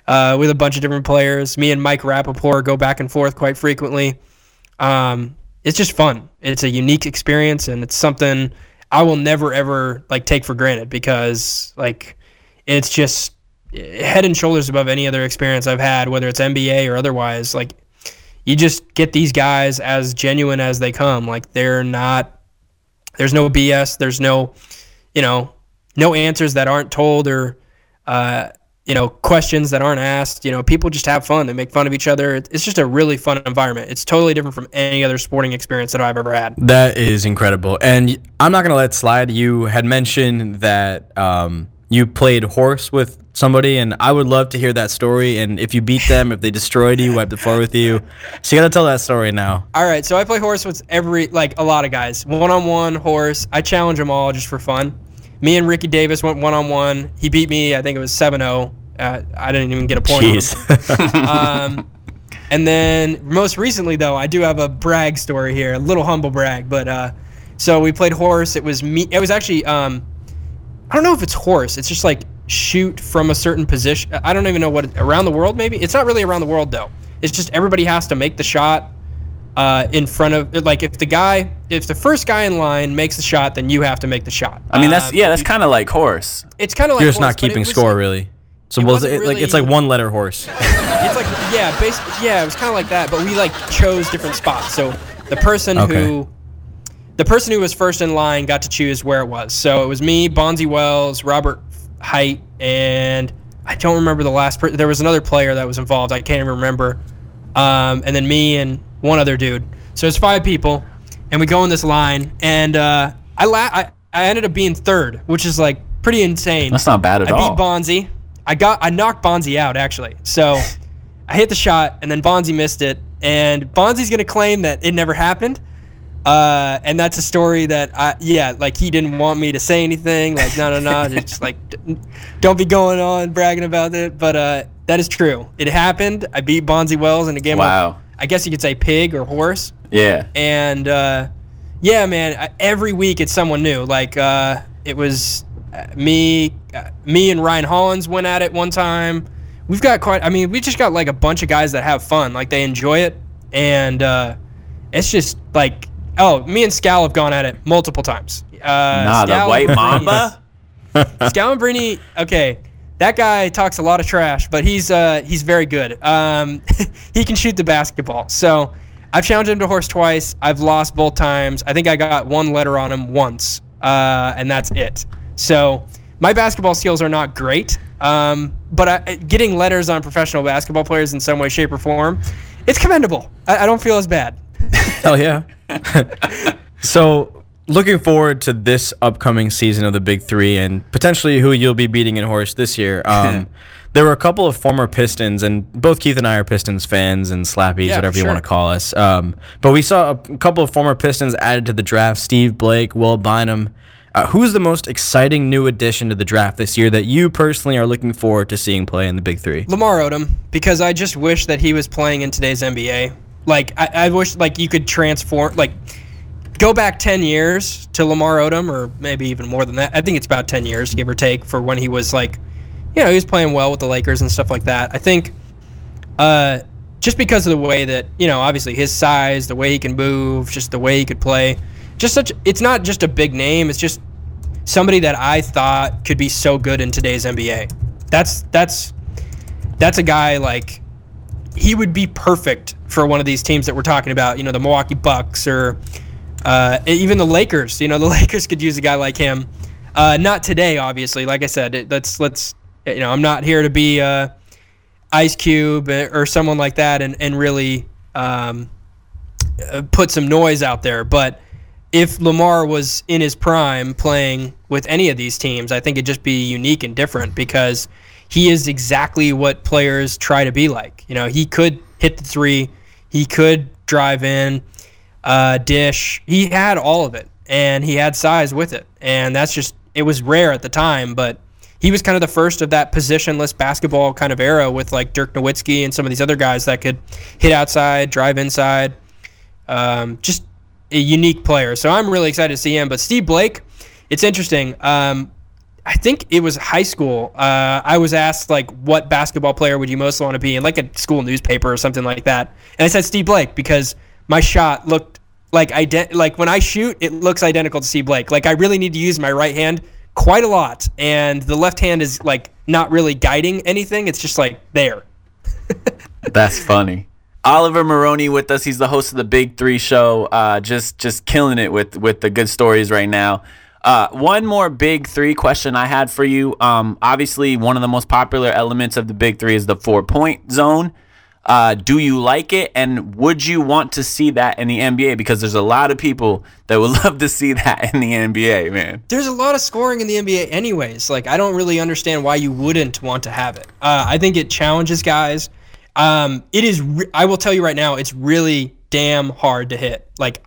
with a bunch of different players. Me and Mike Rappaport go back and forth quite frequently. It's just fun. It's a unique experience, and it's something I will never, ever, like, take for granted because, like, it's just head and shoulders above any other experience I've had, whether it's NBA or otherwise. Like, you just get these guys as genuine as they come. Like, they're not – there's no BS. There's no, you know, no answers that aren't told or, you know, questions that aren't asked. You know, people just have fun. They make fun of each other. It's just a really fun environment. It's totally different from any other sporting experience that I've ever had. That is incredible. And I'm not going to let slide. You had mentioned that you played horse with somebody, and I would love to hear that story. And if you beat them, if they destroyed you, wiped the floor with you. So you got to tell that story now. All right. So I play horse with a lot of guys. One-on-one, horse. I challenge them all just for fun. Me and Ricky Davis went one-on-one. He beat me, I think it was 7-0. I didn't even get a point. Jeez. And then most recently, though, I do have a brag story here, a little humble brag. But so we played horse. It was me. It was actually, I don't know if it's horse. It's just like shoot from a certain position. I don't even know what, around the world maybe? It's not really around the world, though. It's just everybody has to make the shot in front of, like, if the first guy in line makes the shot, then you have to make the shot. I mean, that's kind of like horse. It's kind of like horse. You're just not keeping score, really. So it's like one letter horse. It's like, yeah, basically, yeah, it was kind of like that, but we like chose different spots. So the person who was first in line got to choose where it was. So it was me, Bonzi Wells, Robert Height, and I don't remember the last person. There was another player that was involved. I can't even remember. And then me and one other dude. So it's five people, and we go in this line, and I ended up being third, which is like pretty insane. That's not bad at all. I beat Bonzi. I knocked Bonzi out, actually. So I hit the shot, and then Bonzi missed it. And Bonzi's going to claim that it never happened. And that's a story that, he didn't want me to say anything. Like, no. It's like, don't be going on bragging about it. But that is true. It happened. I beat Bonzi Wells in a game of, I guess you could say, pig or horse. Yeah. And, yeah, man, every week it's someone new. Like, it was... me and Ryan Hollins went at it one time. We've got we just got like a bunch of guys that have fun, like they enjoy it, and it's just like, me and Scal have gone at it multiple times. The White Mamba. Scal and Brini, okay, that guy talks a lot of trash, but he's very good. He can shoot the basketball. So I've challenged him to horse twice. I've lost both times. I think I got one letter on him once, and that's it. So my basketball skills are not great, but getting letters on professional basketball players in some way, shape, or form, it's commendable. I don't feel as bad. Hell yeah. So looking forward to this upcoming season of the Big Three and potentially who you'll be beating in horse this year. There were a couple of former Pistons, and both Keith and I are Pistons fans and slappies, whatever you want to call us. But we saw a couple of former Pistons added to the draft, Steve Blake, Will Bynum. Who's the most exciting new addition to the draft this year that you personally are looking forward to seeing play in the Big Three? Lamar Odom, because I just wish that he was playing in today's NBA. Like, I wish, like, you could transform. Like, go back 10 years to Lamar Odom, or maybe even more than that. I think it's about 10 years, give or take, for when he was like, you know, he was playing well with the Lakers and stuff like that. I think just because of the way that, you know, obviously his size, the way he can move, just the way he could play, just such, it's not just a big name, it's just somebody that I thought could be so good in today's NBA. That's a guy like, he would be perfect for one of these teams that we're talking about, you know, the Milwaukee Bucks or even the Lakers. You know, the Lakers could use a guy like him. Not today, obviously. Like I said, let's you know, I'm not here to be Ice Cube or someone like that and really put some noise out there. But if Lamar was in his prime playing with any of these teams, I think it'd just be unique and different because he is exactly what players try to be like. You know, he could hit the three, he could drive in, dish. He had all of it, and he had size with it. And that's just, it was rare at the time, but he was kind of the first of that positionless basketball kind of era with like Dirk Nowitzki and some of these other guys that could hit outside, drive inside, just a unique player. So I'm really excited to see him. But Steve Blake, it's interesting. I think it was high school. I was asked, like, what basketball player would you most want to be in, like, a school newspaper or something like that. And I said Steve Blake because my shot looked like when I shoot, it looks identical to Steve Blake. Like, I really need to use my right hand quite a lot. And the left hand is, like, not really guiding anything. It's just, like, there. That's funny. Oliver Maroney with us. He's the host of the Big Three Show. Just killing it with the good stories right now. One more Big Three question I had for you. Obviously, one of the most popular elements of the Big Three is the 4-point zone. Do you like it, and would you want to see that in the NBA? Because there's a lot of people that would love to see that in the NBA, man. There's a lot of scoring in the NBA anyways. Like, I don't really understand why you wouldn't want to have it. I think it challenges guys. It is. I will tell you right now, it's really damn hard to hit. Like,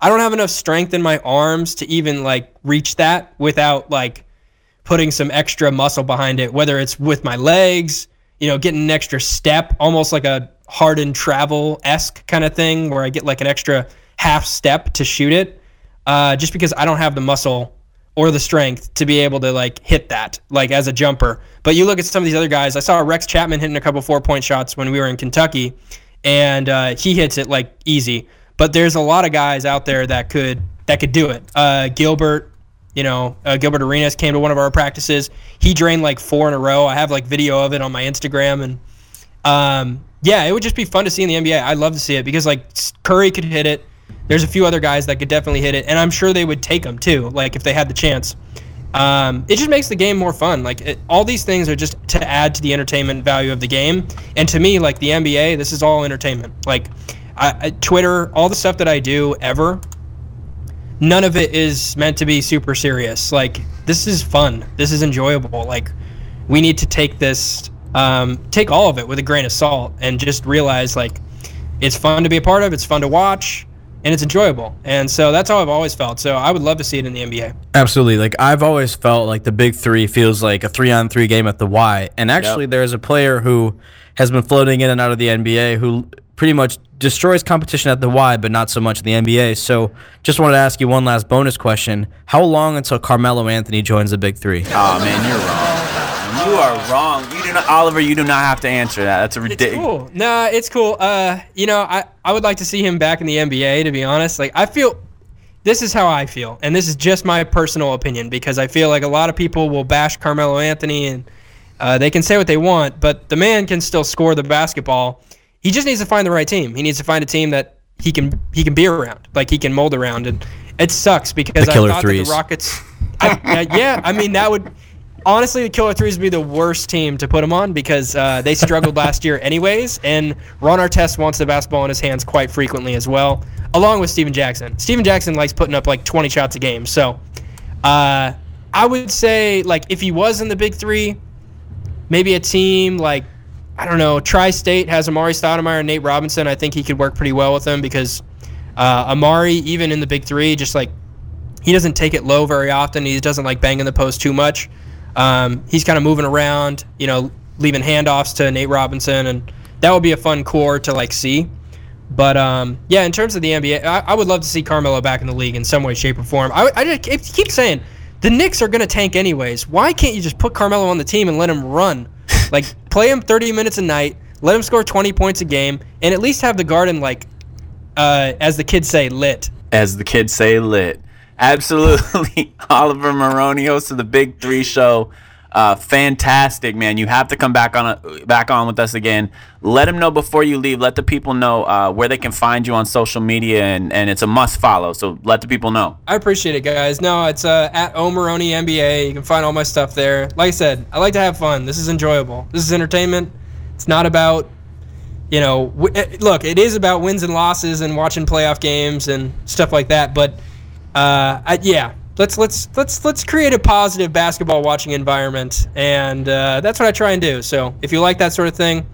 I don't have enough strength in my arms to even, like, reach that without, like, putting some extra muscle behind it, whether it's with my legs, you know, getting an extra step, almost like a Harden travel-esque kind of thing where I get, like, an extra half step to shoot it, just because I don't have the muscle or the strength to be able to, like, hit that, like, as a jumper. But you look at some of these other guys. I saw Rex Chapman hitting a couple 4-point shots when we were in Kentucky, and he hits it, like, easy. But there's a lot of guys out there that could do it. Gilbert Arenas came to one of our practices. He drained like 4 in a row. I have like video of it on my Instagram, and yeah, it would just be fun to see in the NBA. I'd love to see it because like Curry could hit it. There's a few other guys that could definitely hit it, and I'm sure they would take them too, like if they had the chance. It just makes the game more fun. Like all these things are just to add to the entertainment value of the game. And to me, like the NBA, this is all entertainment. Like. Twitter, all the stuff that I do ever, none of it is meant to be super serious. Like, this is fun. This is enjoyable. Like, we need to take this, take all of it with a grain of salt and just realize, like, it's fun to be a part of, it's fun to watch, and it's enjoyable. And so that's how I've always felt. So I would love to see it in the NBA. Absolutely. Like, I've always felt like the Big Three feels like a 3-on-3 game at the Y. And actually, yep. There is a player who has been floating in and out of the NBA who pretty much destroys competition at the Y, but not so much in the NBA. So just wanted to ask you one last bonus question. How long until Carmelo Anthony joins the Big Three? Oh, man, you're wrong. You are wrong. You do not, Oliver, you do not have to answer that. That's a ridiculous. It's cool. Nah, it's cool. You know, I would like to see him back in the NBA, to be honest. Like, I feel – this is how I feel, and this is just my personal opinion because I feel like a lot of people will bash Carmelo Anthony, and they can say what they want, but the man can still score the basketball. He just needs to find the right team. He needs to find a team that he can be around, like he can mold around. And it sucks because I thought threes. That the Rockets... I mean, that would... Honestly, the Killer Threes would be the worst team to put him on because they struggled last year anyways, and Ron Artest wants the basketball in his hands quite frequently as well, along with Steven Jackson. Steven Jackson likes putting up like 20 shots a game. So I would say, like, if he was in the Big Three, maybe a team like... I don't know, Tri-State has Amari Stoudemire and Nate Robinson. I think he could work pretty well with them because Amari, even in the Big Three, just like he doesn't take it low very often. He doesn't like banging the post too much. He's kind of moving around, you know, leaving handoffs to Nate Robinson, and that would be a fun core to like see. But yeah, in terms of the NBA, I would love to see Carmelo back in the league in some way, shape, or form. I just keep saying the Knicks are going to tank anyways. Why can't you just put Carmelo on the team and let him run? Like, play him 30 minutes a night, let him score 20 points a game, and at least have the garden, like, as the kids say, lit. As the kids say, lit. Absolutely. Oliver Maroney, host of the Big Three Show. Fantastic, man. You have to come back on with us again. Let them know before you leave. Let the people know where they can find you on social media, and it's a must follow. So let the people know. I appreciate it, guys. No, it's at O'Maroney NBA. You can find all my stuff there. Like I said, I like to have fun. This is enjoyable. This is entertainment. It's not about, you know, look, it is about wins and losses and watching playoff games and stuff like that. But yeah. Let's create a positive basketball watching environment, and that's what I try and do. So if you like that sort of thing,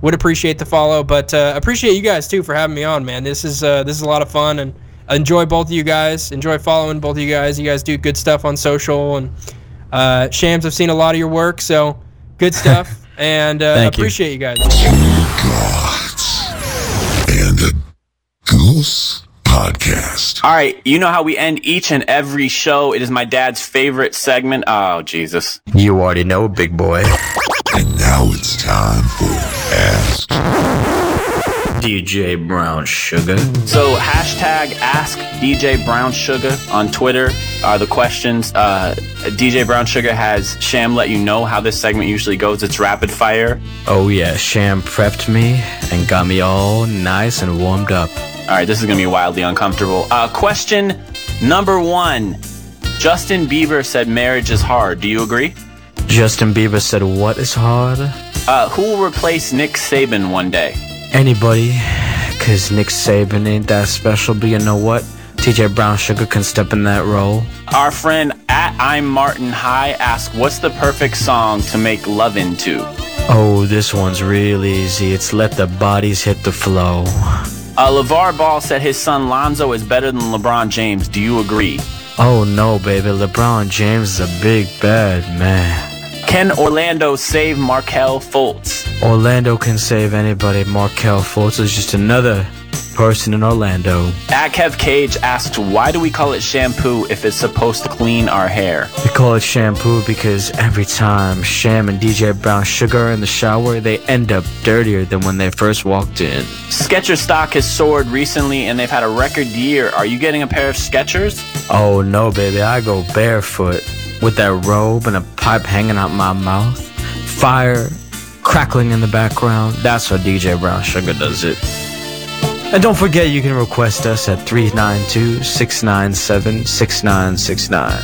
would appreciate the follow, but appreciate you guys too for having me on, man. This is a lot of fun, and enjoy both of you guys. Enjoy following both of you guys. You guys do good stuff on social, and Shams, I've seen a lot of your work, so good stuff, and appreciate you guys. And a goose. Podcast. All right, you know how we end each and every show. It is my dad's favorite segment. Oh, Jesus. You already know, big boy. And now it's time for Ask DJ Brown Sugar. So hashtag Ask DJ Brown Sugar on Twitter are the questions. DJ Brown Sugar has Sham let you know how this segment usually goes. It's rapid fire. Oh, yeah. Sham prepped me and got me all nice and warmed up. All right, this is going to be wildly uncomfortable. Question number one. Justin Bieber said marriage is hard. Do you agree? Justin Bieber said what is hard? Who will replace Nick Saban one day? Anybody, because Nick Saban ain't that special. But you know what? TJ Brown Sugar can step in that role. Our friend at I'm Martin High asks, what's the perfect song to make love into? Oh, this one's real easy. It's Let the Bodies Hit the Flow. LeVar Ball said his son Lonzo is better than LeBron James. Do you agree? Oh, no, baby. LeBron James is a big, bad man. Can Orlando save Markelle Fultz? Orlando can save anybody. Markelle Fultz is just another person in Orlando. Kev Cage asks, why do we call it shampoo if it's supposed to clean our hair? We call it shampoo because every time Sham and DJ Brown Sugar are in the shower, they end up dirtier than when they first walked in. Skechers stock has soared recently and they've had a record year. Are you getting a pair of Skechers? Oh no, baby, I go barefoot with that robe and a pipe hanging out my mouth. Fire crackling in the background. That's how DJ Brown Sugar does it. And don't forget, you can request us at 392-697-6969.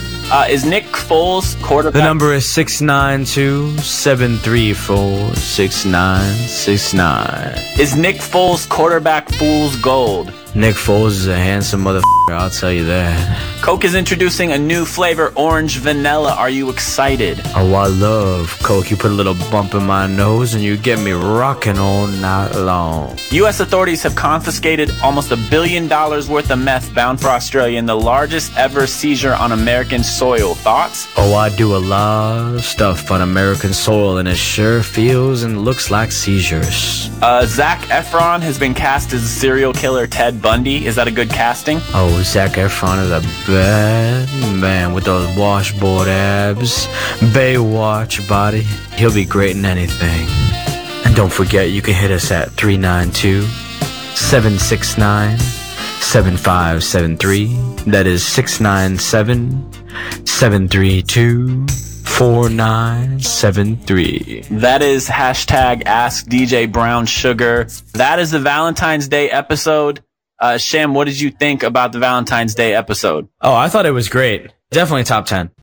Is Nick Foles quarterback? The number is 692-734-6969. Is Nick Foles quarterback fool's gold? Nick Foles is a handsome motherfucker, I'll tell you that. Coke is introducing a new flavor, orange vanilla. Are you excited? Oh, I love Coke. You put a little bump in my nose and you get me rocking all night long. U.S. authorities have confiscated almost $1 billion worth of meth bound for Australia in the largest ever seizure on American soil. Thoughts? Oh, I do a lot of stuff on American soil and it sure feels and looks like seizures. Zac Efron has been cast as serial killer Ted Bundy. Is that a good casting? Oh, Zac Efron is a bad man with those washboard abs, Baywatch body. He'll be great in anything. And don't forget, you can hit us at 392-769-7573. That is 697-732-4973. That is hashtag Ask DJ Brown Sugar. That is the Valentine's Day episode. Sham, what did you think about the Valentine's Day episode? Oh, I thought it was great. Definitely top 10.